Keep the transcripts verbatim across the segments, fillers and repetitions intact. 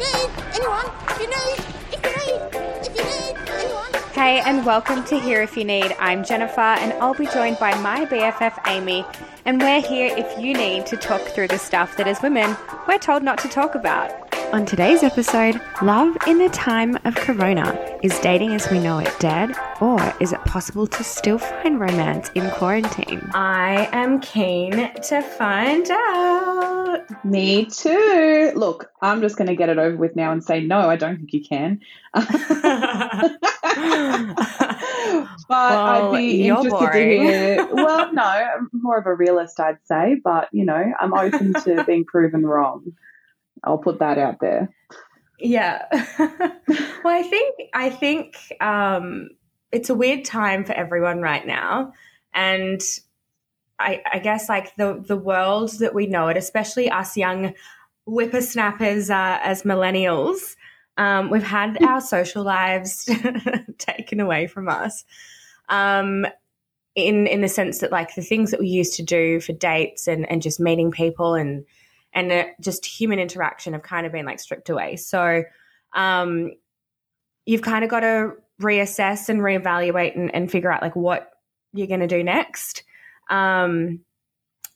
need anyone, if you need, if you need, if you need anyone. Hey, and welcome to Here If You Need. I'm Jennifer, and I'll be joined by my B F F, Amy. And we're here if you need to talk through the stuff that as women, we're told not to talk about. On today's episode, love in the time of corona. Is dating as we know it dead? Or is it possible to still find romance in quarantine? I am keen to find out. Me too. Look, I'm just going to get it over with now and say, no, I don't think you can. But well, I'd be interested boring. to hear. Well, no, I'm more of a realist, I'd say. But, you know, I'm open to being proven wrong. I'll put that out there. Yeah. Well, I think I think um, it's a weird time for everyone right now, and I, I guess like the the world that we know it, especially us young whippersnappers uh, as millennials, um, we've had our social lives taken away from us. Um, in in the sense that like the things that we used to do for dates and and just meeting people and. And just human interaction have kind of been like stripped away. So um, you've kind of got to reassess and reevaluate and, and figure out like what you're going to do next. Um,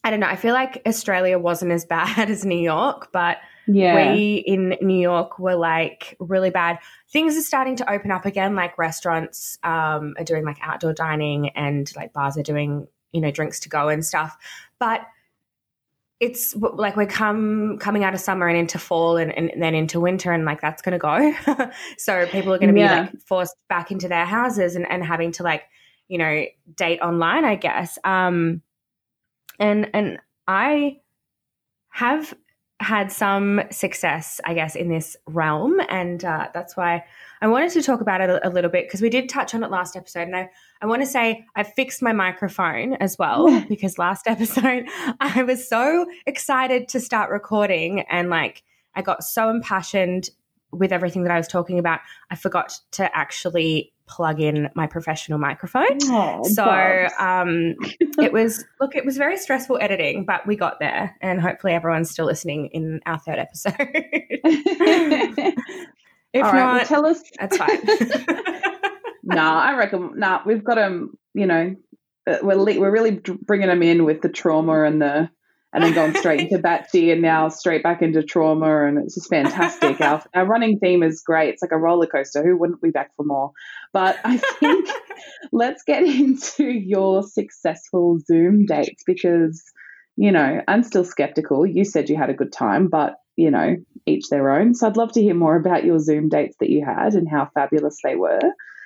I don't know. I feel like Australia wasn't as bad as New York, but yeah. We in New York were like really bad. Things are starting to open up again. Like restaurants um, are doing like outdoor dining and like bars are doing, you know, drinks to go and stuff. But it's like we're come, coming out of summer and into fall and, and then into winter and, like, that's going to go. So people are going to be, yeah. like, forced back into their houses and, and having to, like, you know, date online, I guess. Um, and and I have had some success, I guess, in this realm, and uh, that's why I wanted to talk about it a, a little bit because we did touch on it last episode, and I, I want to say I fixed my microphone as well because last episode I was so excited to start recording and, like, I got so impassioned with everything that I was talking about, I forgot to actually plug in my professional microphone. Oh, so um, it was, look, it was very stressful editing, but we got there, and hopefully everyone's still listening in our third episode. If right, not, well, tell us. That's fine. no, nah, I reckon, no, nah, we've got them, you know, we're, we're really bringing them in with the trauma and the, and then gone straight into Batsy and now straight back into trauma, and it's just fantastic. Our, our running theme is great. It's like a roller coaster. Who wouldn't be back for more? But I think let's get into your successful Zoom dates because, you know, I'm still skeptical. You said you had a good time, but, you know, each their own. So I'd love to hear more about your Zoom dates that you had and how fabulous they were.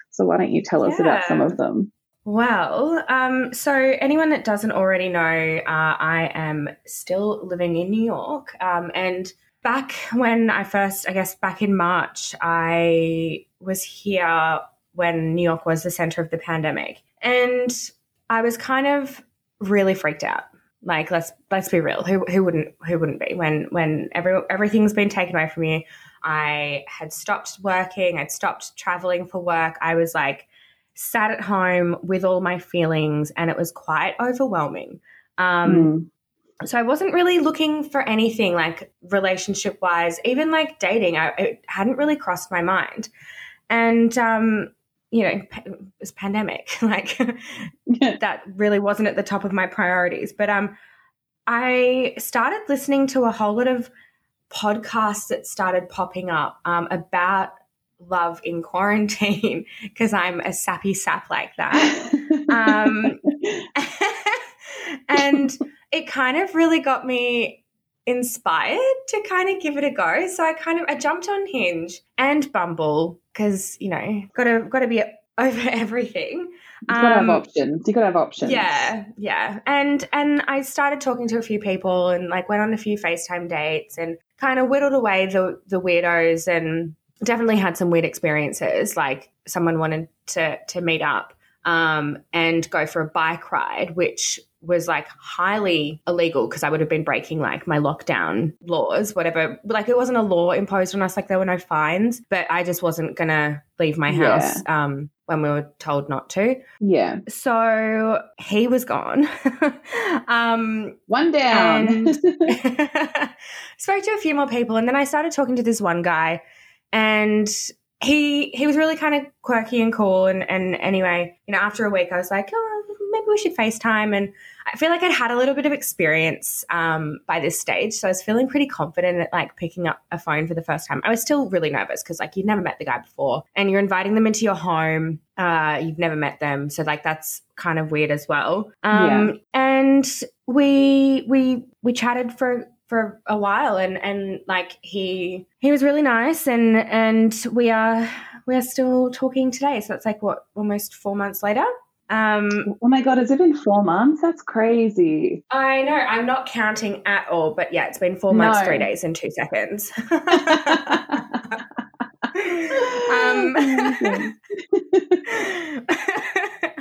So why don't you tell us yeah. about some of them? Well, um, so anyone that doesn't already know, uh, I am still living in New York. Um, and back when I first, I guess back in March, I was here when New York was the center of the pandemic. And I was kind of really freaked out. Like, let's let's be real. Who who wouldn't who wouldn't be when when every everything's been taken away from you? I had stopped working. I'd stopped traveling for work. I was like. Sat at home with all my feelings, and it was quite overwhelming. Um, mm. So I wasn't really looking for anything like relationship-wise, even like dating. I, it hadn't really crossed my mind. And, um, you know, it was pandemic. Like that really wasn't at the top of my priorities. But um, I started listening to a whole lot of podcasts that started popping up um, about love in quarantine because I'm a sappy sap like that. Um, and it kind of really got me inspired to kind of give it a go. So I kind of I jumped on Hinge and Bumble because, you know, gotta gotta be over everything. You gotta um, have options. You gotta have options. Yeah, yeah. And and I started talking to a few people and like went on a few FaceTime dates and kind of whittled away the the weirdos and definitely had some weird experiences, like someone wanted to to meet up um, and go for a bike ride, which was like highly illegal because I would have been breaking like my lockdown laws, whatever. Like it wasn't a law imposed on us, like there were no fines, but I just wasn't going to leave my house yeah. um, when we were told not to. Yeah. So he was gone. um, one down. Spoke to a few more people, and then I started talking to this one guy, and he he was really kind of quirky and cool. And, and anyway, you know, after a week I was like, oh, maybe we should FaceTime. And I feel like I'd had a little bit of experience um, by this stage. So I was feeling pretty confident at like picking up a phone for the first time. I was still really nervous because like you'd never met the guy before and you're inviting them into your home. Uh, you've never met them. So like that's kind of weird as well. Um, yeah. And we we we chatted for for a while, and, and like he he was really nice, and and we are we are still talking today. So that's like what, almost four months later. Um, oh my God, has it been four months? That's crazy. I know. I'm not counting at all, but yeah, it's been four no. months, three days and two seconds. um,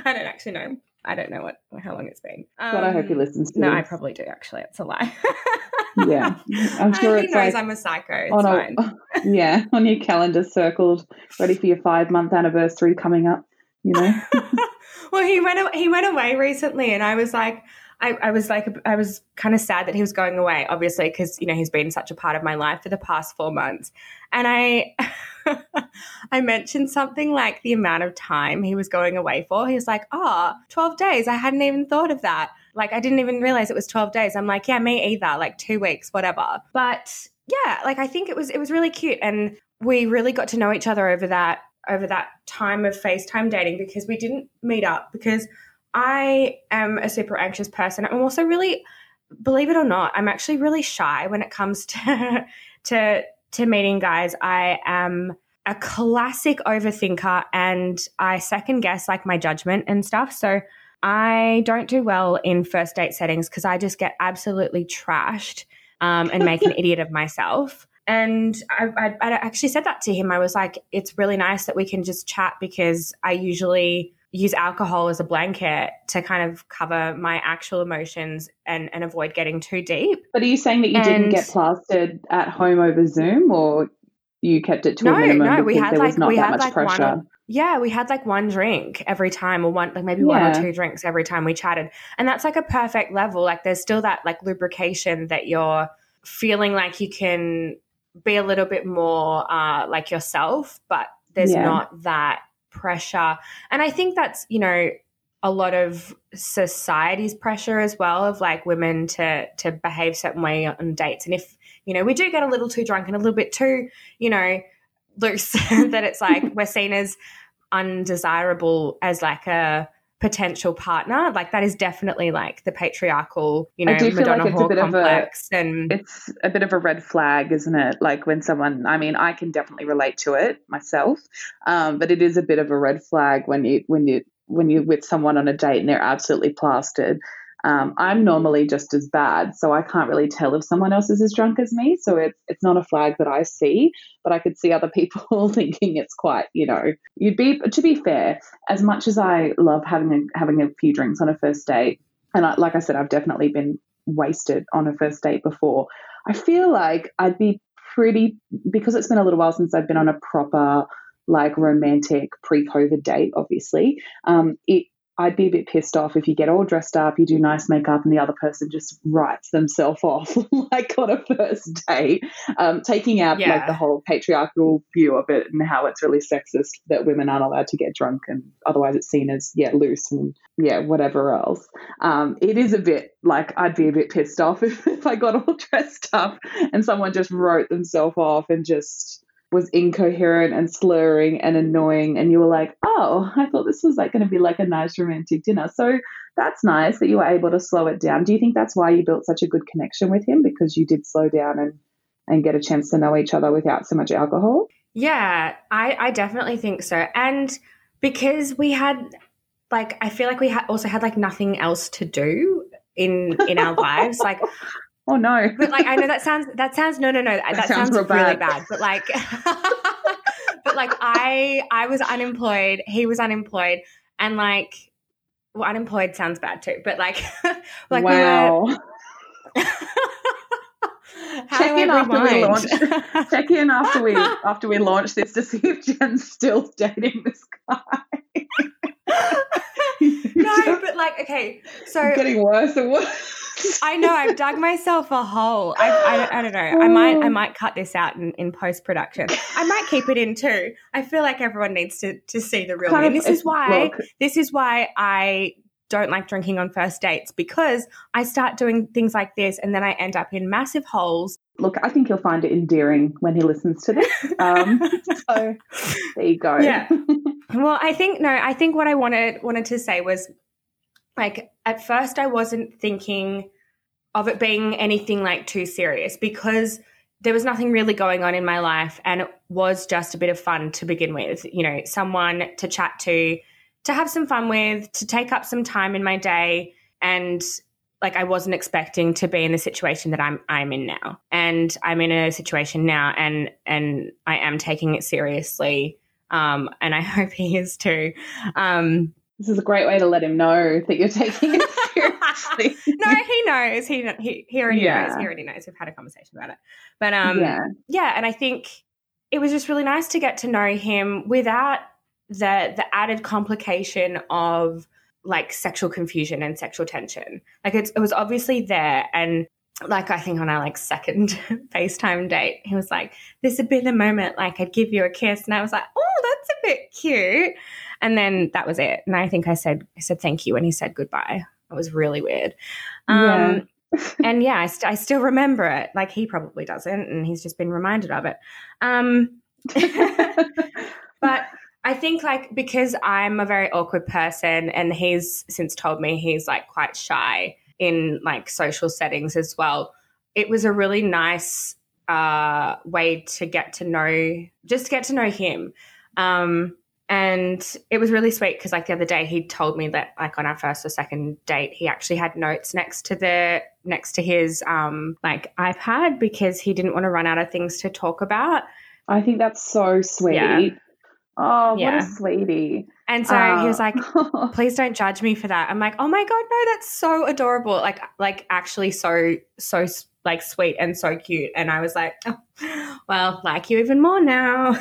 I don't actually know. I don't know what how long it's been. Um, God, I hope he listens to no, this. No, I probably do actually. It's a lie. yeah. I'm sure it's he knows like, I'm a psycho. It's fine. A, yeah, on your calendar circled, ready for your five-month anniversary coming up, you know. Well, he went he went away recently, and I was like, I, I was like, I was kind of sad that he was going away, obviously, because you know he's been such a part of my life for the past four months. And I, I mentioned something like the amount of time he was going away for. He was like, oh, twelve days. I hadn't even thought of that. Like, I didn't even realize it was twelve days. I'm like, yeah, me either. Like two weeks, whatever. But yeah, like I think it was it was really cute, and we really got to know each other over that. over that time of FaceTime dating, because we didn't meet up, because I am a super anxious person. I'm also really, believe it or not, I'm actually really shy when it comes to to to meeting guys. I am a classic overthinker, and I second guess like my judgment and stuff. So I don't do well in first date settings because I just get absolutely trashed um, and make an idiot of myself. And I, I, I actually said that to him. I was like, it's really nice that we can just chat, because I usually use alcohol as a blanket to kind of cover my actual emotions and, and avoid getting too deep. But are you saying that you and, didn't get plastered at home over Zoom, or you kept it to no, a minimum? No, no, we had like we had like pressure? one. Or, yeah, we had like one drink every time, or one like maybe yeah. one or two drinks every time we chatted, and that's like a perfect level. Like there's still that like lubrication that you're feeling like you can be a little bit more uh, like yourself, but there's yeah. not that pressure. And I think that's, you know, a lot of society's pressure as well, of like women to to behave certain way on dates. And if, you know, we do get a little too drunk and a little bit too, you know, loose, that it's like we're seen as undesirable as like a potential partner. Like that is definitely like the patriarchal, you know, Madonna like whore complex. A, and it's a bit of a red flag, isn't it? Like when someone, I mean, I can definitely relate to it myself, um, but it is a bit of a red flag when you when you when you're with someone on a date and they're absolutely plastered. Um, I'm normally just as bad, so I can't really tell if someone else is as drunk as me. So it's it's not a flag that I see, but I could see other people thinking it's quite, you know, you'd be. To be fair, as much as I love having a, having a few drinks on a first date, and I, like I said, I've definitely been wasted on a first date before. I feel like I'd be pretty, because it's been a little while since I've been on a proper, like, romantic pre-COVID date. Obviously, um, it. I'd be a bit pissed off if you get all dressed up, you do nice makeup, and the other person just writes themselves off like on a first date, um, taking out yeah. like the whole patriarchal view of it and how it's really sexist that women aren't allowed to get drunk and otherwise it's seen as, yeah, loose and, yeah, whatever else. Um, it is a bit like I'd be a bit pissed off if, if I got all dressed up and someone just wrote themselves off and just was incoherent and slurring and annoying, and you were like, oh, I thought this was like going to be like a nice romantic dinner. So that's nice that you were able to slow it down. Do you think that's why you built such a good connection with him, because you did slow down and, and get a chance to know each other without so much alcohol? Yeah, I, I definitely think so. And because we had like, I feel like we had also had like nothing else to do in, in our lives. Like, oh no! But like I know that sounds that sounds no no no that, that sounds, sounds really bad. bad. But like, but like I I was unemployed. He was unemployed, and like, well, unemployed sounds bad too, but like, like wow. We were, Check in, after we launch, check in after we after we launch this to see if Jen's still dating this guy. No, but like, okay, so I'm getting worse and worse. I know, I've dug myself a hole. I, I, I don't know. I might I might cut this out in, in post production. I might keep it in too. I feel like everyone needs to to see the real me. This is why. Look. This is why I. don't like drinking on first dates, because I start doing things like this and then I end up in massive holes. Look, I think you'll find it endearing when he listens to this. Um, so there you go. Yeah. Well, I think, no, I think what I wanted wanted to say was, like, at first I wasn't thinking of it being anything like too serious, because there was nothing really going on in my life and it was just a bit of fun to begin with, you know, someone to chat to, to have some fun with, to take up some time in my day. And like, I wasn't expecting to be in the situation that I'm I'm in now. And I'm in a situation now and and I am taking it seriously. Um, and I hope he is too. Um, this is a great way to let him know that you're taking it seriously. No, he knows. He he, he already yeah. knows. He already knows. We've had a conversation about it. But um, yeah. yeah, and I think it was just really nice to get to know him without the the added complication of like sexual confusion and sexual tension. Like it's, it was obviously there. And like, I think on our like second FaceTime date, he was like, this would be the moment, like I'd give you a kiss. And I was like, oh, that's a bit cute. And then that was it. And I think I said, I said, thank you. And he said goodbye. It was really weird. Yeah. Um, and yeah, I, st- I still remember it. Like he probably doesn't. And he's just been reminded of it. Um, but I think like because I'm a very awkward person and he's since told me he's like quite shy in like social settings as well, it was a really nice uh, way to get to know, just get to know him. Um, and it was really sweet because like the other day he told me that like on our first or second date he actually had notes next to the next to his um, like iPad because he didn't want to run out of things to talk about. I think that's so sweet. Yeah. Oh, yeah. What a sweetie. And so uh, he was like, please don't judge me for that. I'm like, oh, my God, no, that's so adorable. Like, like actually so, so, like, sweet and so cute. And I was like, oh, well, like you even more now.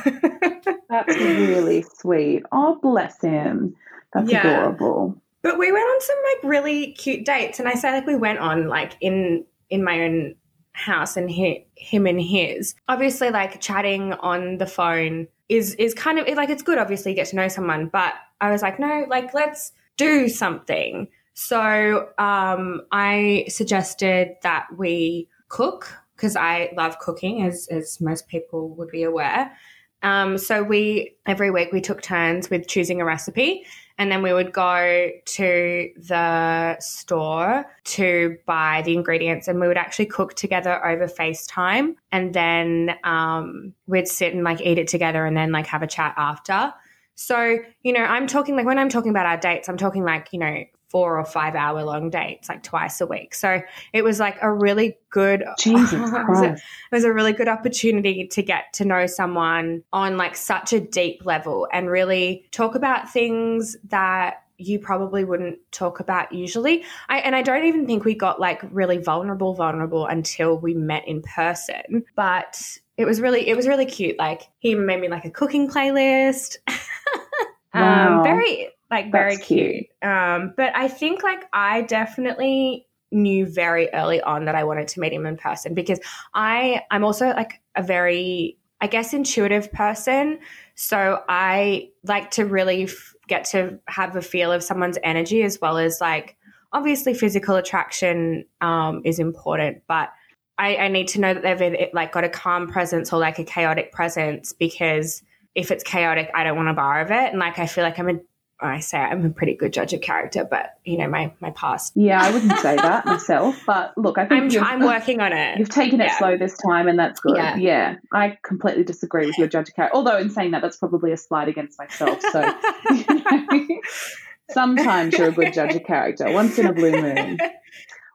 That's really sweet. Oh, bless him. That's yeah. adorable. But we went on some, like, really cute dates. And I say, like, we went on, like, in in my own house and he, him and his. Obviously, like, chatting on the phone is is kind of like, it's good obviously you get to know someone, but I was like, no, like let's do something. So um, I suggested that we cook because I love cooking, as as most people would be aware. Um, so we every week we took turns with choosing a recipe and then we would go to the store to buy the ingredients and we would actually cook together over FaceTime and then um, we'd sit and like eat it together and then like have a chat after. So, you know, I'm talking like when I'm talking about our dates, I'm talking like, you know, four or five hour long dates, like twice a week. So it was like a really good, Jesus Christ. it, was a, it was a really good opportunity to get to know someone on like such a deep level and really talk about things that you probably wouldn't talk about usually. I, and I don't even think we got like really vulnerable, vulnerable until we met in person, but it was really, it was really cute. Like he made me like a cooking playlist. Wow. um, very, Like very That's cute. cute. Um, but I think like I definitely knew very early on that I wanted to meet him in person because I, I'm also like a very, I guess, intuitive person. So I like to really f- get to have a feel of someone's energy as well as like obviously physical attraction um, is important, but I, I need to know that they've like got a calm presence or like a chaotic presence because if it's chaotic, I don't want a bar of it. And like I feel like I'm a I say I'm a pretty good judge of character, but, you know, my, my past. Yeah, I wouldn't say that myself, but look, I think I'm, you've, I'm working on it. You've taken it yeah. slow this time and that's good. Yeah. yeah. I completely disagree with your judge of character, although in saying that, that's probably a slight against myself. So you know, sometimes you're a good judge of character, once in a blue moon.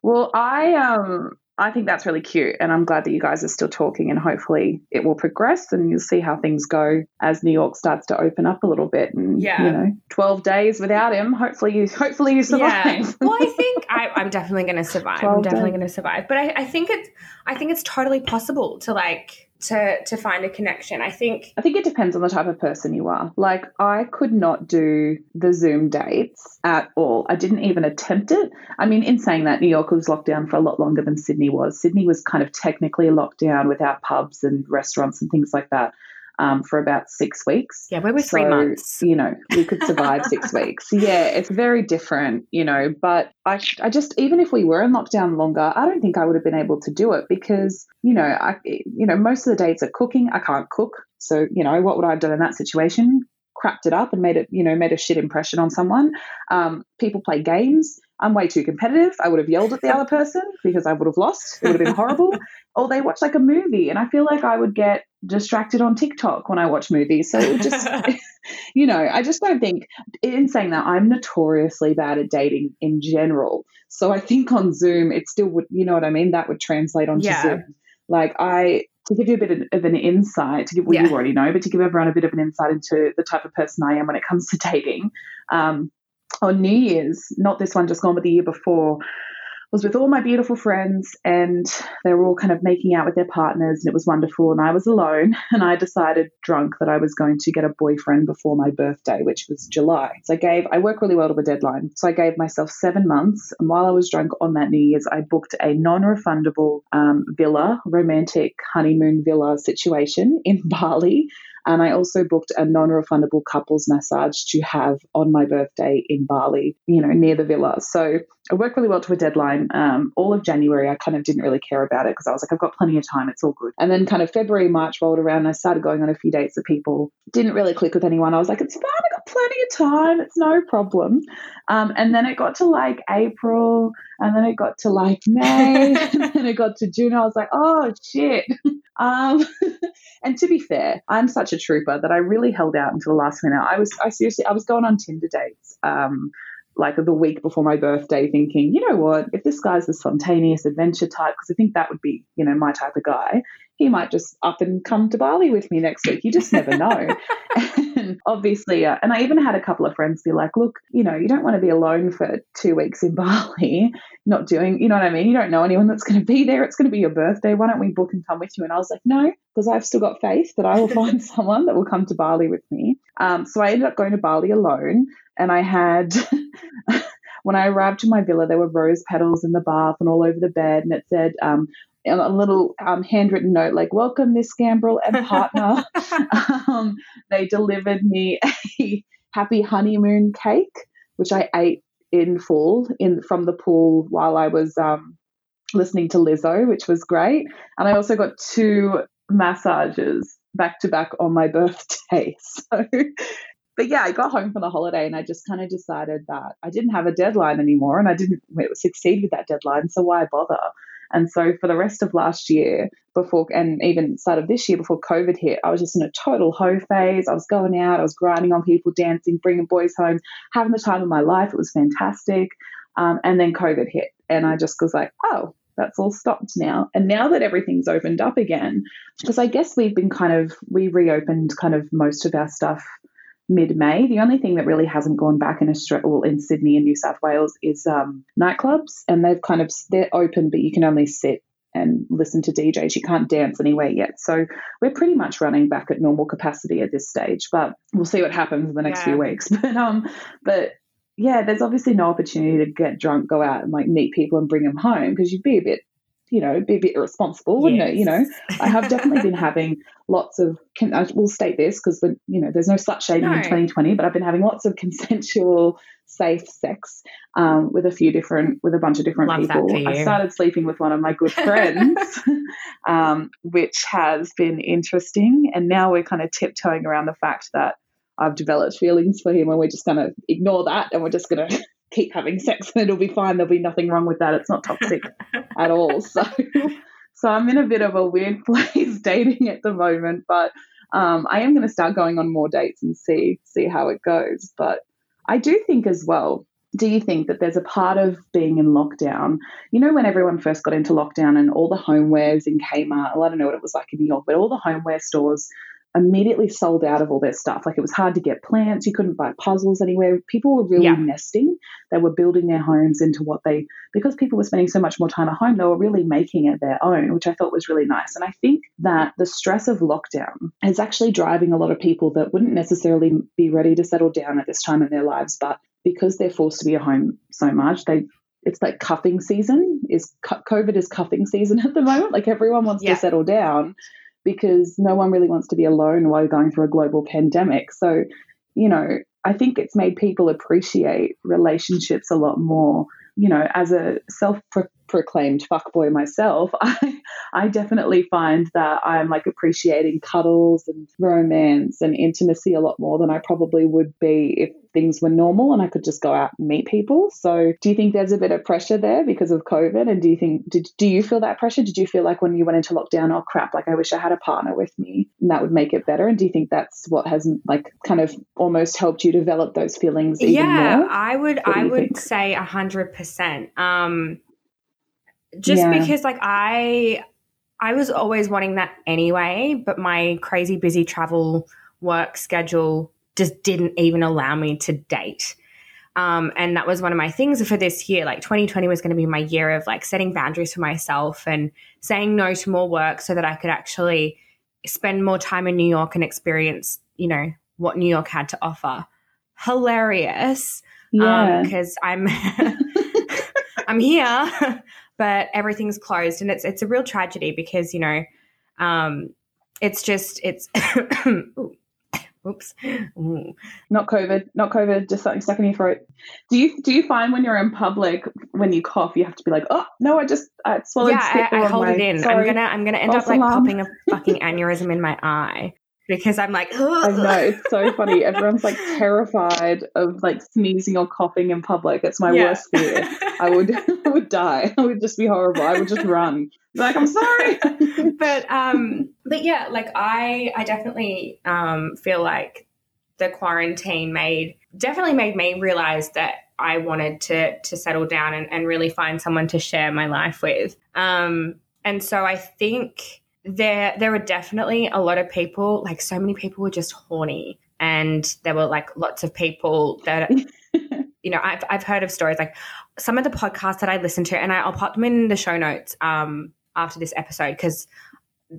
Well, I um I think that's really cute, and I'm glad that you guys are still talking, and hopefully it will progress and you'll see how things go as New York starts to open up a little bit. And yeah. you know, twelve days without him, hopefully you hopefully you survive. Yeah. Well, I think I, I'm definitely going to survive. I'm definitely going to survive. But I, I think it's I think it's totally possible to like to to find a connection. I think I think it depends on the type of person you are. Like, I could not do the Zoom dates at all. I didn't even attempt it. I mean, in saying that, New York was locked down for a lot longer than Sydney was. Sydney was kind of technically locked down without pubs and restaurants and things like that um, for about six weeks. Yeah, we were so, three months. You know, we could survive six weeks. Yeah, it's very different, you know. But I, I just, even if we were in lockdown longer, I don't think I would have been able to do it because, you know, I, you know, most of the dates are cooking. I can't cook, so you know, what would I have done in that situation? Crapped it up and made it, you know, made a shit impression on someone. Um, people play games. I'm way too competitive. I would have yelled at the other person because I would have lost. It would have been horrible. Or they watch like a movie, and I feel like I would get distracted on TikTok when I watch movies. So it would just, you know, I just don't think, in saying that, I'm notoriously bad at dating in general. So I think on Zoom, it still would, you know what I mean? That would translate onto yeah. Zoom. Like I, to give you a bit of, of an insight, to give well, yeah. you already know, but to give everyone a bit of an insight into the type of person I am when it comes to dating. Um, on New Year's, not this one just gone, but the year before, was with all my beautiful friends, and they were all kind of making out with their partners, and it was wonderful, and I was alone, and I decided drunk that I was going to get a boyfriend before my birthday, which was July. So I gave I work really well to a deadline. So I gave myself seven months, and while I was drunk on that New Year's, I booked a non-refundable um, villa, romantic honeymoon villa situation in Bali. And I also booked a non-refundable couples massage to have on my birthday in Bali, you know, near the villa. So I worked really well to a deadline. Um, all of January, I kind of didn't really care about it because I was like, I've got plenty of time. It's all good. And then kind of February, March rolled around, and I started going on a few dates with people. Didn't really click with anyone. I was like, it's fine. I got plenty of time. It's no problem. Um, and then it got to like April, and then it got to like May, and then it got to June. I was like, oh, shit. Um, and to be fair, I'm such a trooper that I really held out until the last minute. I was, I seriously, I was going on Tinder dates, um, like the week before my birthday, thinking, you know what, if this guy's the spontaneous adventure type, because I think that would be, you know, my type of guy, he might just up and come to Bali with me next week. You just never know. And obviously, uh, and I even had a couple of friends be like, look, you know, you don't want to be alone for two weeks in Bali, not doing, you know what I mean? You don't know anyone that's going to be there. It's going to be your birthday. Why don't we book and come with you? And I was like, no, because I've still got faith that I will find someone that will come to Bali with me. Um, so I ended up going to Bali alone, and I had... When I arrived to my villa, there were rose petals in the bath and all over the bed, and it said um, a little um, handwritten note like, welcome, Miss Gambrell and partner. um, they delivered me a happy honeymoon cake, which I ate in full in, from the pool while I was um, listening to Lizzo, which was great. And I also got two massages back-to-back on my birthday. So... But, yeah, I got home from the holiday, and I just kind of decided that I didn't have a deadline anymore, and I didn't succeed with that deadline, so why bother? And so for the rest of last year before and even start of this year before COVID hit, I was just in a total hoe phase. I was going out. I was grinding on people, dancing, bringing boys home, having the time of my life. It was fantastic. Um, and then COVID hit, and I just was like, oh, that's all stopped now. And now that everything's opened up again, because I guess we've been kind of we reopened kind of most of our stuff mid-May. The only thing that really hasn't gone back in Australia, well, in Sydney and New South Wales, is um, nightclubs, and they've kind of they're open, but you can only sit and listen to D Js. You can't dance anywhere yet. So we're pretty much running back at normal capacity at this stage, but we'll see what happens in the next yeah. few weeks. But um, but yeah, there's obviously no opportunity to get drunk, go out, and like meet people and bring them home because you'd be a bit. you know, be a bit irresponsible, wouldn't yes. it? You know, I have definitely been having lots of, can, I will state this because, you know, there's no slut shaming no. in twenty twenty, but I've been having lots of consensual, safe sex um, with a few different, with a bunch of different Love people. I started sleeping with one of my good friends, um, which has been interesting. And now we're kind of tiptoeing around the fact that I've developed feelings for him, and we're just going to ignore that, and we're just going to keep having sex and it'll be fine. There'll be nothing wrong with that. It's not toxic at all. So so I'm in a bit of a weird place dating at the moment, but um, I am going to start going on more dates and see see how it goes. But I do think as well, do you think that there's a part of being in lockdown, you know, when everyone first got into lockdown and all the homewares in Kmart, well, I don't know what it was like in New York, but all the homeware stores immediately sold out of all their stuff. Like, it was hard to get plants. You couldn't buy puzzles anywhere. People were really yeah. nesting. They were building their homes into what they, because people were spending so much more time at home, they were really making it their own, which I thought was really nice. And I think that the stress of lockdown is actually driving a lot of people that wouldn't necessarily be ready to settle down at this time in their lives, but because they're forced to be at home so much, they it's like cuffing season. Is COVID is cuffing season at the moment. Like, everyone wants yeah. to settle down because no one really wants to be alone while going through a global pandemic. So, you know, I think it's made people appreciate relationships a lot more. You know, as a self-proclaimed fuckboy myself, I, I definitely find that I'm like appreciating cuddles and romance and intimacy a lot more than I probably would be if things were normal and I could just go out and meet people. So do you think there's a bit of pressure there because of COVID? And do you think, did, do you feel that pressure? Did you feel like when you went into lockdown, oh crap, like I wish I had a partner with me and that would make it better? And do you think that's what has like kind of almost helped you develop those feelings even yeah, more? Yeah, I would, I would think? say a hundred percent. Um, just yeah. because like I, I was always wanting that anyway, but my crazy busy travel work schedule just didn't even allow me to date. Um, and that was one of my things for this year. Like, twenty twenty was going to be my year of like setting boundaries for myself and saying no to more work so that I could actually spend more time in New York and experience, you know, what New York had to offer. Hilarious. Yeah. Because um, I'm, I'm here, but everything's closed. And it's, it's a real tragedy because, you know, um, it's just, it's, Oops. Ooh. Not COVID, not COVID, just something stuck in your throat. Do you do you find when you're in public, when you cough, you have to be like, oh, no, I just I swallowed yeah, I, I hold it in. Sorry. I'm going to I'm gonna end Off up like alarm. popping a fucking aneurysm in my eye because I'm like, ugh. I know, it's so funny. Everyone's like terrified of like sneezing or coughing in public. It's my yeah. worst fear. I would, I would die. I would just be horrible. I would just run. Like, I'm sorry. but, um, but yeah, like I, I definitely, um, feel like the quarantine made, definitely made me realize that I wanted to, to settle down and, and really find someone to share my life with. Um, and so I think there, there were definitely a lot of people, like so many people were just horny, and there were like lots of people that, you know, I've, I've heard of stories like some of the podcasts that I listen to, and I, I'll pop them in the show notes, um, after this episode, because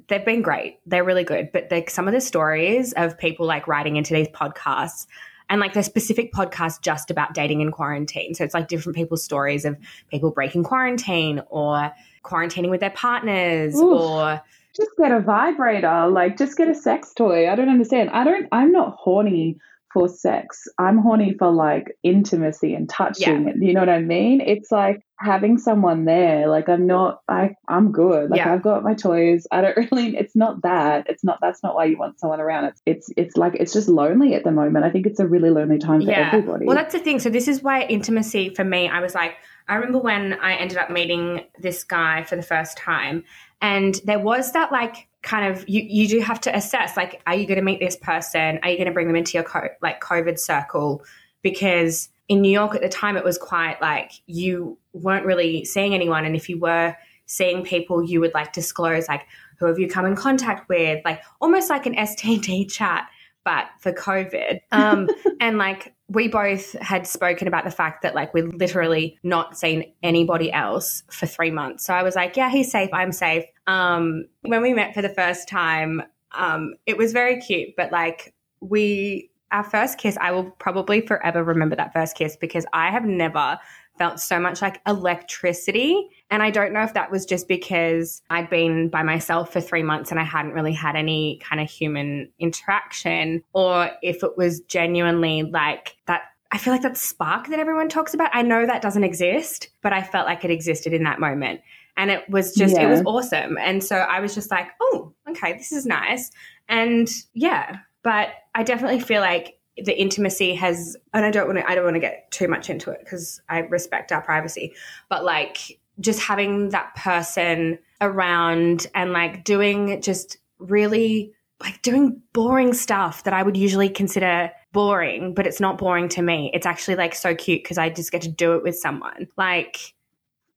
they've been great. They're really good. But like some of the stories of people like writing into these podcasts, and like there's specific podcasts just about dating in quarantine. So it's like different people's stories of people breaking quarantine or quarantining with their partners. Oof. Or just get a vibrator, like just get a sex toy. I don't understand. I don't, I'm not horny for sex. I'm horny for like intimacy and touching. Yeah. You know what I mean? It's like having someone there. Like I'm not, I, I'm good. Like yeah. I've got my toys. I don't really, it's not that. It's not, that's not why you want someone around. It's, it's, it's like, it's just lonely at the moment. I think it's a really lonely time for yeah. everybody. Well, that's the thing. So this is why intimacy for me, I was like, I remember when I ended up meeting this guy for the first time, and there was that like kind of, you, you do have to assess, like, are you going to meet this person? Are you going to bring them into your co- like COVID circle? Because in New York at the time, it was quite like you weren't really seeing anyone. And if you were seeing people, you would like disclose, like, who have you come in contact with? Like almost like an S T D chat, but for COVID. Um, and like we both had spoken about the fact that like we'd literally not seen anybody else for three months. So I was like, yeah, he's safe. I'm safe. Um, when we met for the first time, um, it was very cute, but like we, our first kiss, I will probably forever remember that first kiss because I have never felt so much like electricity. And I don't know if that was just because I'd been by myself for three months and I hadn't really had any kind of human interaction, or if it was genuinely like that. I feel like that spark that everyone talks about, I know that doesn't exist, but I felt like it existed in that moment. And it was just, yeah. it was awesome. And so I was just like, oh, okay, this is nice. And yeah, but I definitely feel like the intimacy has, and I don't want to, I don't want to get too much into it because I respect our privacy, but like just having that person around and like doing just really like doing boring stuff that I would usually consider boring, but it's not boring to me. It's actually like so cute because I just get to do it with someone. Like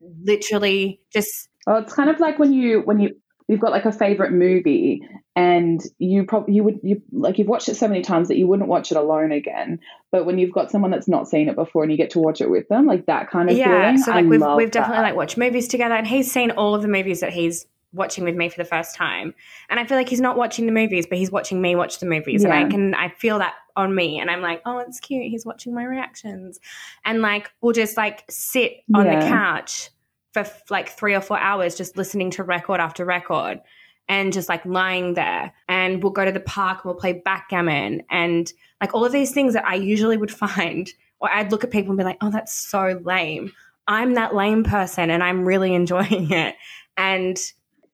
literally just. Well, it's kind of like when you when you you've got like a favorite movie and you probably you would you like you've watched it so many times that you wouldn't watch it alone again. But when you've got someone that's not seen it before and you get to watch it with them, like that kind of yeah. feeling. So like I we've love we've definitely that. like watched movies together, and he's seen all of the movies that he's watching with me for the first time, and I feel like he's not watching the movies but he's watching me watch the movies yeah. and I can I feel that on me, and I'm like, oh, it's cute, he's watching my reactions, and like we'll just like sit on yeah. the couch for f- like three or four hours just listening to record after record and just like lying there, and we'll go to the park and we'll play backgammon and like all of these things that I usually would find, or I'd look at people and be like, oh, that's so lame. I'm that lame person and I'm really enjoying it. And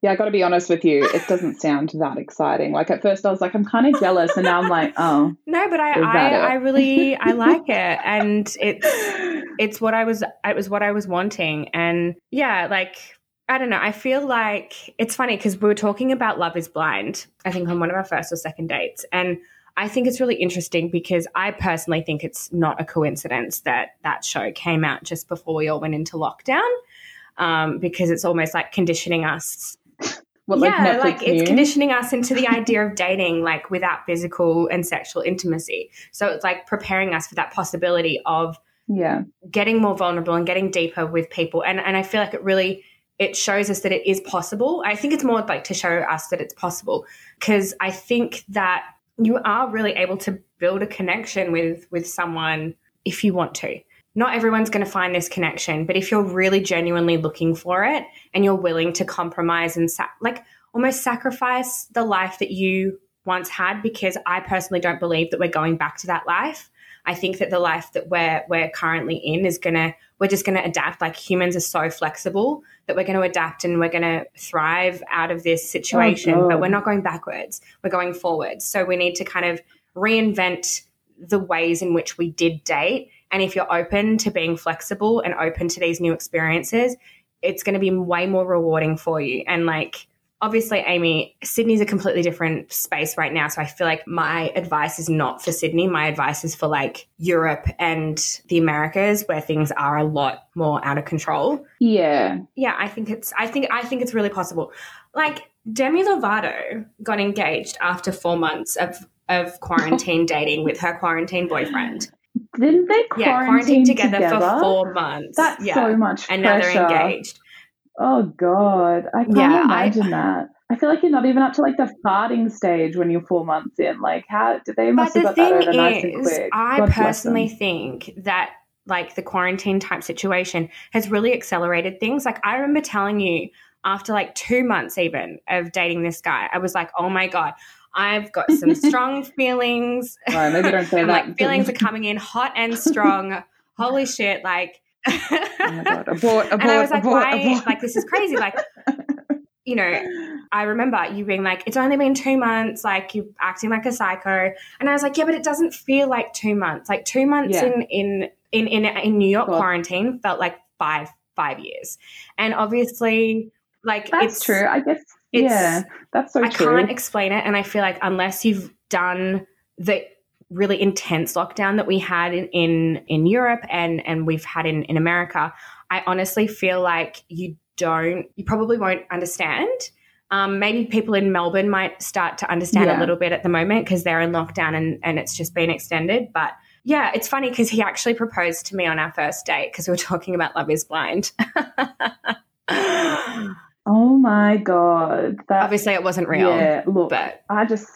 yeah, I got to be honest with you, it doesn't sound that exciting. Like at first I was like, I'm kind of jealous, and now I'm like, oh. No, but I I, I really I like it, and it's it's what I was it was what I was wanting. And yeah, like I don't know, I feel like it's funny because we were talking about Love is Blind, I think, on one of our first or second dates, and I think it's really interesting because I personally think it's not a coincidence that that show came out just before we all went into lockdown, um, because it's almost like conditioning us. What, like yeah, Netflix like it's new? Conditioning us into the idea of dating like without physical and sexual intimacy. So it's like preparing us for that possibility of yeah getting more vulnerable and getting deeper with people. And and I feel like it really it shows us that it is possible. I think it's more like to show us that it's possible, because I think that you are really able to build a connection with with someone if you want to. Not everyone's going to find this connection, but if you're really genuinely looking for it and you're willing to compromise and sa- like almost sacrifice the life that you once had, because I personally don't believe that we're going back to that life. I think that the life that we're we're currently in is going to, we're just going to adapt. Like humans are so flexible that we're going to adapt and we're going to thrive out of this situation, oh, but we're not going backwards. We're going forwards. So we need to kind of reinvent the ways in which we did date. And if you're open to being flexible and open to these new experiences, it's going to be way more rewarding for you. And like, obviously, Amy, Sydney's a completely different space right now. So I feel like my advice is not for Sydney. My advice is for like Europe and the Americas, where things are a lot more out of control. Yeah. Yeah. I think it's, I think, I think it's really possible. Like Demi Lovato got engaged after four months of, of quarantine dating with her quarantine boyfriend. Didn't they quarantine, yeah, quarantine together, together for four months? That's yeah. so much pressure. And now they're engaged. Oh, God. I can't yeah, imagine I, that. I feel like you're not even up to, like, the farting stage when you're four months in. Like, how – they must have got that over nice and quick. I God personally think that, like, the quarantine-type situation has really accelerated things. Like, I remember telling you after, like, two months even of dating this guy, I was like, oh, my God, I've got some strong feelings. Well, maybe don't say that. Like, feelings are coming in hot and strong. Holy shit. Like, oh my God. Abort, abort, and I was like, abort, why? Abort. Like, this is crazy. Like, you know, I remember you being like, it's only been two months. Like, you're acting like a psycho. And I was like, yeah, but it doesn't feel like two months. Like, two months yeah. in, in, in, in, in New York God. quarantine felt like five, five years. And obviously, like, That's it's true. I guess. It's, yeah, that's so I true. I can't explain it, and I feel like unless you've done the really intense lockdown that we had in, in, in Europe and, and we've had in, in America, I honestly feel like you don't – you probably won't understand. Um, maybe people in Melbourne might start to understand yeah. a little bit at the moment because they're in lockdown and, and it's just been extended. But, yeah, it's funny because he actually proposed to me on our first date because we were talking about Love is Blind. Oh my God. That, Obviously it wasn't real. Yeah, look, but. I just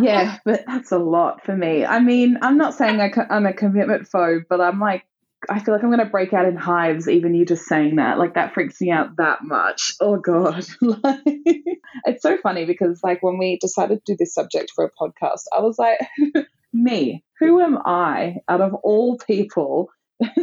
yeah, but that's a lot for me. I mean, I'm not saying I co- I'm a commitment phobe, but I'm like, I feel like I'm going to break out in hives even you just saying that. Like that freaks me out that much. Oh God. Like, it's so funny because like when we decided to do this subject for a podcast, I was like, me, who am I out of all people?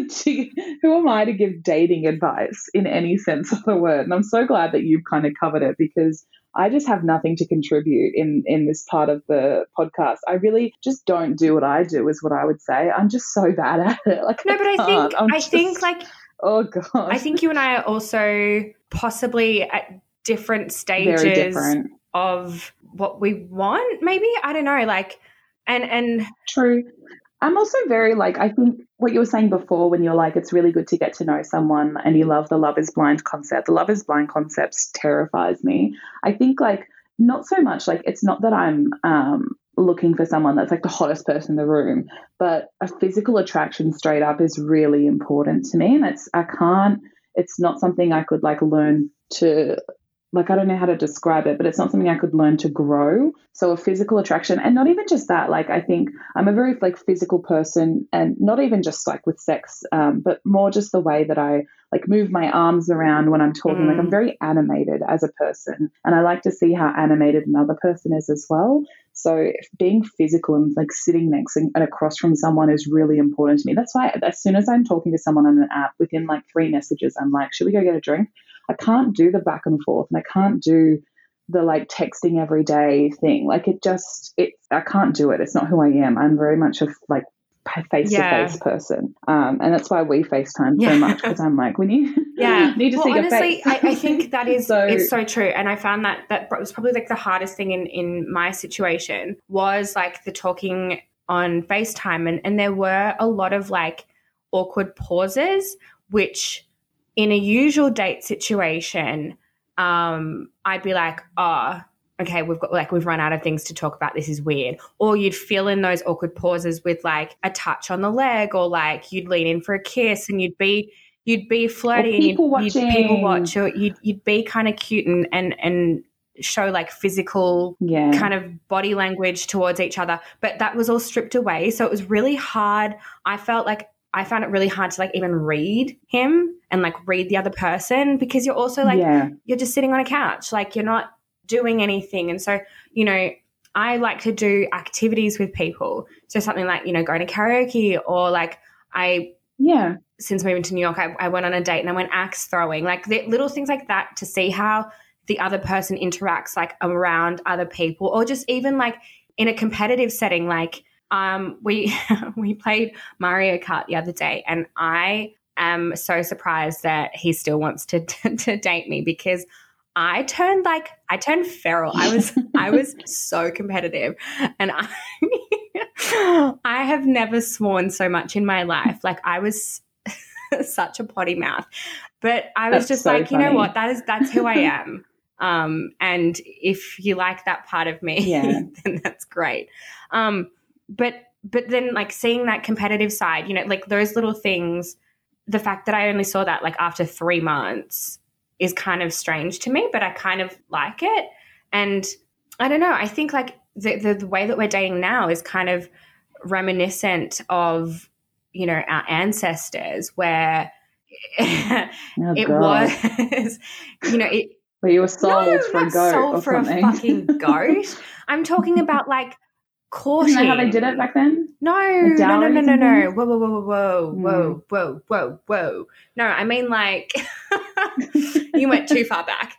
to, who am I to give dating advice in any sense of the word? And I'm so glad that you've kind of covered it because I just have nothing to contribute in, in this part of the podcast. I really just don't do what I do is what I would say. I'm just so bad at it. Like, no, I but I think I'm I just, think like oh God. I think you and I are also possibly at different stages different. of what we want, maybe. I don't know, like And and true. I'm also very like, I think what you were saying before when you're like, it's really good to get to know someone and you love the love is blind concept. The love is blind concept terrifies me. I think like not so much like it's not that I'm um, looking for someone that's like the hottest person in the room, but a physical attraction straight up is really important to me. And it's, I can't, it's not something I could like learn to like, I don't know how to describe it, but it's not something I could learn to grow. So a physical attraction, and not even just that, like, I think I'm a very like physical person, and not even just like with sex, um, but more just the way that I like move my arms around when I'm talking, mm. like I'm very animated as a person, and I like to see how animated another person is as well. So being physical and like sitting next and across from someone is really important to me. That's why as soon as I'm talking to someone on an app, within like three messages, I'm like, should we go get a drink? I can't do the back and forth, and I can't do the like texting every day thing. Like it just, it, I can't do it. It's not who I am. I'm very much a like face-to-face yeah. person. Um, and that's why we FaceTime yeah. so much, because I'm like, we need, yeah. need to well, see your honestly, face. I, I think that is, so, it's so true. And I found that that was probably like the hardest thing in, in my situation was like the talking on FaceTime. And, and there were a lot of like awkward pauses, which in a usual date situation, um, I'd be like, oh, okay, we've got like we've run out of things to talk about. This is weird. Or you'd fill in those awkward pauses with like a touch on the leg, or like you'd lean in for a kiss, and you'd be you'd be flirty, and you'd, you'd people watch, or you'd you'd be kind of cute and and and show like physical yeah. kind of body language towards each other. But that was all stripped away, so it was really hard. I felt like. I found it really hard to like even read him and like read the other person, because you're also like yeah. you're just sitting on a couch, like you're not doing anything. And so, you know, I like to do activities with people. So something like, you know, going to karaoke, or like I yeah since moving to New York, I, I went on a date and I went axe throwing, like the, little things like that to see how the other person interacts like around other people, or just even like in a competitive setting, like. Um, we we played Mario Kart the other day, and I am so surprised that he still wants to to, to date me, because I turned like I turned feral. I was I was so competitive, and I I have never sworn so much in my life. Like I was such a potty mouth, but I was that's just so like, funny. You know what? That is that's who I am. Um, and if you like that part of me, yeah. then that's great. Um. But but then like seeing that competitive side, you know, like those little things, the fact that I only saw that like after three months is kind of strange to me, but I kind of like it. And I don't know, I think like the, the, the way that we're dating now is kind of reminiscent of, you know, our ancestors, where oh, it God. was, you know, it. Well, you were sold no, for a goat. Sold or for something. A fucking goat. I'm talking about like. Courting. Isn't that how they did it back then? No, like no, no, no, no, no. Whoa, whoa, whoa, whoa, whoa, mm. whoa, whoa, whoa. No, I mean like you went too far back.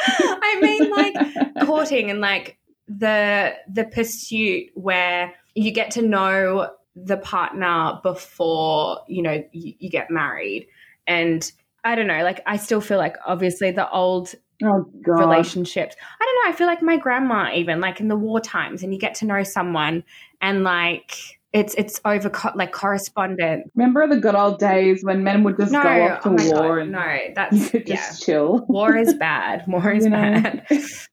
I mean like courting and like the the pursuit where you get to know the partner before, you know, you, you get married. And I don't know, like I still feel like obviously the old – Oh, God. Relationships. I don't know. I feel like my grandma even, like in the war times, and you get to know someone and like it's it's over co- like correspondent. Remember the good old days when men would just no, go off to oh war God, and no, that's just yeah. chill. War is bad. War is you know, bad. Just,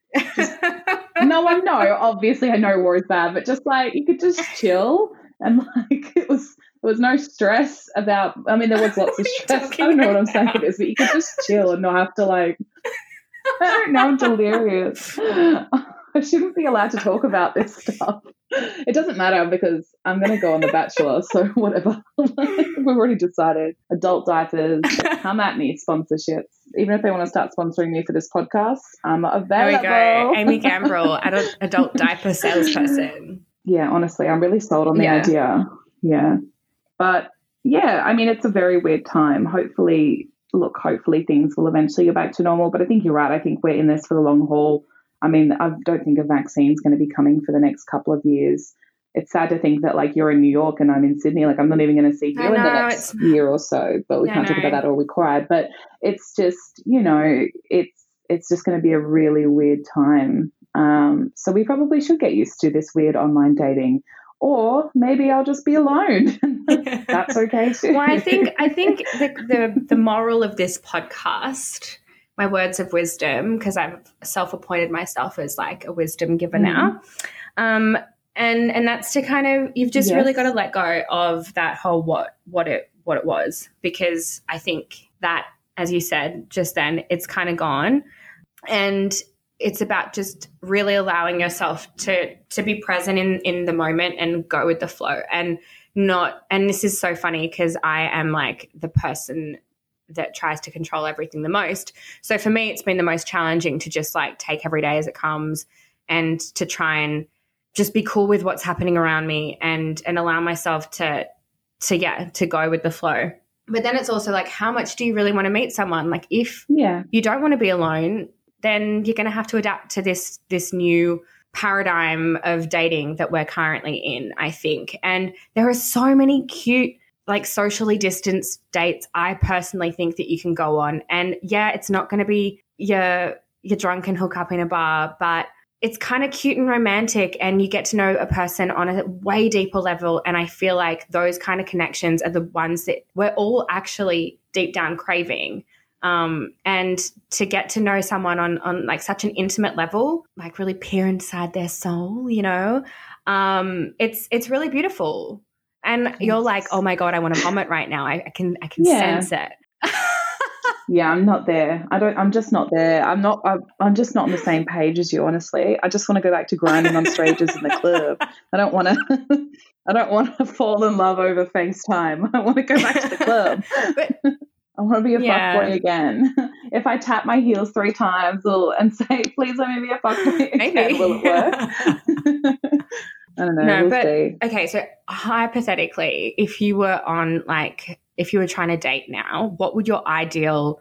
no, I know. Obviously, I know war is bad, but just like you could just chill and like it was. There was no stress about. I mean, there was lots of stress. I don't know what I'm saying it is, but you could just chill and not have to like. I don't know, I'm delirious. I shouldn't be allowed to talk about this stuff. It doesn't matter because I'm going to go on The Bachelor, so whatever. We've already decided. Adult diapers, come at me, sponsorships. Even if they want to start sponsoring me for this podcast, I'm available. There we go, Amy Gambrell, adult, adult diaper salesperson. Yeah, honestly, I'm really sold on the yeah. idea. Yeah. But, yeah, I mean, it's a very weird time. Hopefully... Look, hopefully things will eventually go back to normal, but I think you're right. I think we're in this for the long haul. I mean, I don't think a vaccine's going to be coming for the next couple of years. It's sad to think that, like, you're in New York and I'm in Sydney. Like, I'm not even going to see you in the next year or so, but we can't talk about that all we required. But it's just, you know, it's it's just going to be a really weird time Um, so we probably should get used to this weird online dating. Or maybe I'll just be alone. That's okay too. Well, I think I think the, the the moral of this podcast, my words of wisdom, because I've self-appointed myself as like a wisdom giver mm. now, um, and and that's to kind of you've just yes. really got to let go of that whole what what it what it was, because I think that, as you said just then, it's kind of gone, and it's about just really allowing yourself to to be present in, in the moment and go with the flow and not. And this is so funny because I am like the person that tries to control everything the most. So for me, it's been the most challenging to just like take every day as it comes and to try and just be cool with what's happening around me and and allow myself to to yeah to go with the flow. But then it's also like, how much do you really want to meet someone? Like if yeah. you don't want to be alone, then you're going to have to adapt to this this new paradigm of dating that we're currently in, I think. And there are so many cute, like, socially distanced dates I personally think that you can go on. And, yeah, it's not going to be your, your drunken hookup in a bar, but it's kind of cute and romantic and you get to know a person on a way deeper level. And I feel like those kind of connections are the ones that we're all actually deep down craving. Um, and to get to know someone on, on like such an intimate level, like really peer inside their soul, you know, um, it's, it's really beautiful. And you're like, oh my God, I want to vomit right now. I, I can, I can yeah. sense it. yeah. I'm not there. I don't, I'm just not there. I'm not, I'm, I'm just not on the same page as you, honestly. I just want to go back to grinding on stages in the club. I don't want to, I don't want to fall in love over FaceTime. I want to go back to the club. but- I want to be a yeah. fuckboy again. If I tap my heels three times or, and say, please let me be a fuckboy again, maybe. Will it work? I don't know. No, we'll but, see. Okay, so hypothetically, if you were on like, if you were trying to date now, what would your ideal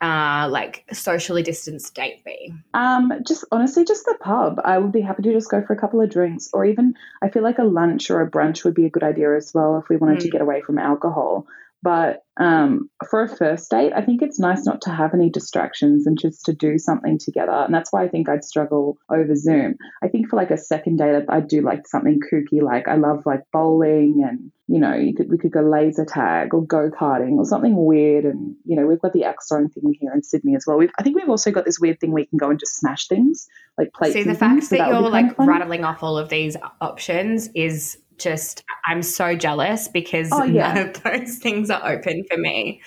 uh, like socially distanced date be? Um, just honestly, just the pub. I would be happy to just go for a couple of drinks, or even I feel like a lunch or a brunch would be a good idea as well if we wanted mm. to get away from alcohol. But um, for a first date, I think it's nice not to have any distractions and just to do something together. And that's why I think I'd struggle over Zoom. I think for like a second date, I'd do like something kooky. Like I love like bowling and, you know, you could we could go laser tag or go-karting or something weird. And, you know, we've got the axe throwing thing here in Sydney as well. We've, I think we've also got this weird thing where you can go and just smash things, like plates. See, the fact so that, that you're like rattling off all of these options is just I'm so jealous because oh, yeah. none of those things are open for me.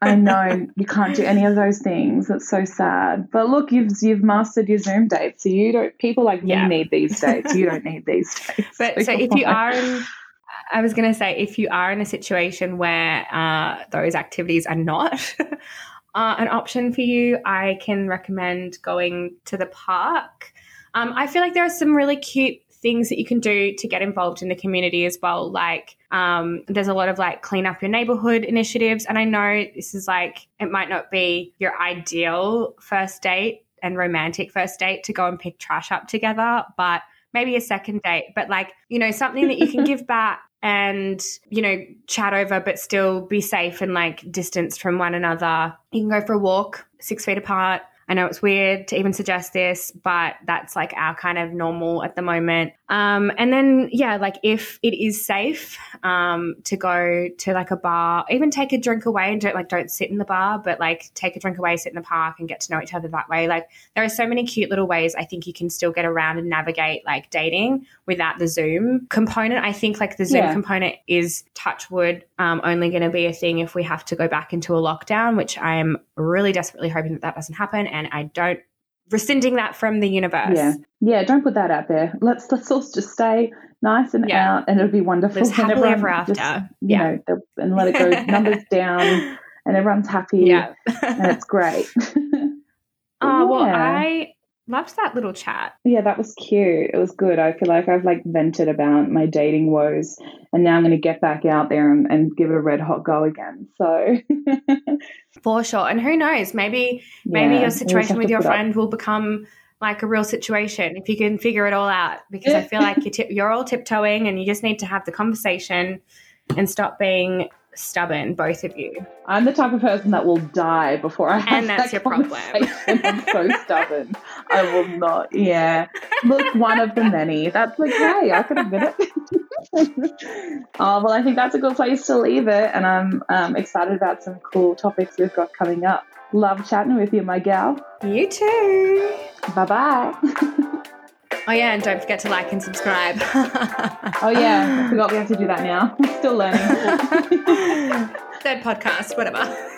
I know you can't do any of those things. It's so sad. But look, you've you've mastered your Zoom dates, so you don't. People like me yeah. need these dates. You don't need these dates. But so, so if you are, in, I was going to say, if you are in a situation where uh, those activities are not uh, an option for you, I can recommend going to the park. Um, I feel like there are some really cute things that you can do to get involved in the community as well. Like um, there's a lot of like clean up your neighborhood initiatives. And I know this is like, it might not be your ideal first date and romantic first date to go and pick trash up together, but maybe a second date, but like, you know, something that you can give back and, you know, chat over, but still be safe and like distanced from one another. You can go for a walk six feet apart. I know it's weird to even suggest this, but that's like our kind of normal at the moment. Um, and then, yeah, like if it is safe um, to go to like a bar, even take a drink away and don't like don't sit in the bar, but like take a drink away, sit in the park and get to know each other that way. Like there are so many cute little ways I think you can still get around and navigate like dating without the Zoom component. I think like the Zoom yeah. component is touch wood um, only going to be a thing if we have to go back into a lockdown, which I am really desperately hoping that that doesn't happen. And I don't rescinding that from the universe. Yeah, yeah. Don't put that out there. Let's let's all just stay nice and yeah. out, and it'll be wonderful. Just happily ever after. Just, you yeah, know, and let it go. Numbers down, and everyone's happy. Yeah, and it's great. Oh yeah. Well, I loved that little chat. Yeah, that was cute. It was good. I feel like I've like vented about my dating woes, and now I'm going to get back out there and, and give it a red hot go again. So. For sure. And who knows, maybe maybe yeah, your situation with your friend up. Will become like a real situation if you can figure it all out, because I feel like you're, tip, you're all tiptoeing and you just need to have the conversation and stop being stubborn, both of you. I'm the type of person that will die before I have and that's that your problem. I'm so stubborn. I will not. Yeah. Look, one of the many. That's okay. I can admit it. Oh, well, I think that's a good place to leave it. And I'm um, excited about some cool topics we've got coming up. Love chatting with you, my gal. You too. Bye-bye. Oh, yeah, and don't forget to like and subscribe. Oh, yeah, I forgot we have to do that now. Still learning. Third podcast, whatever.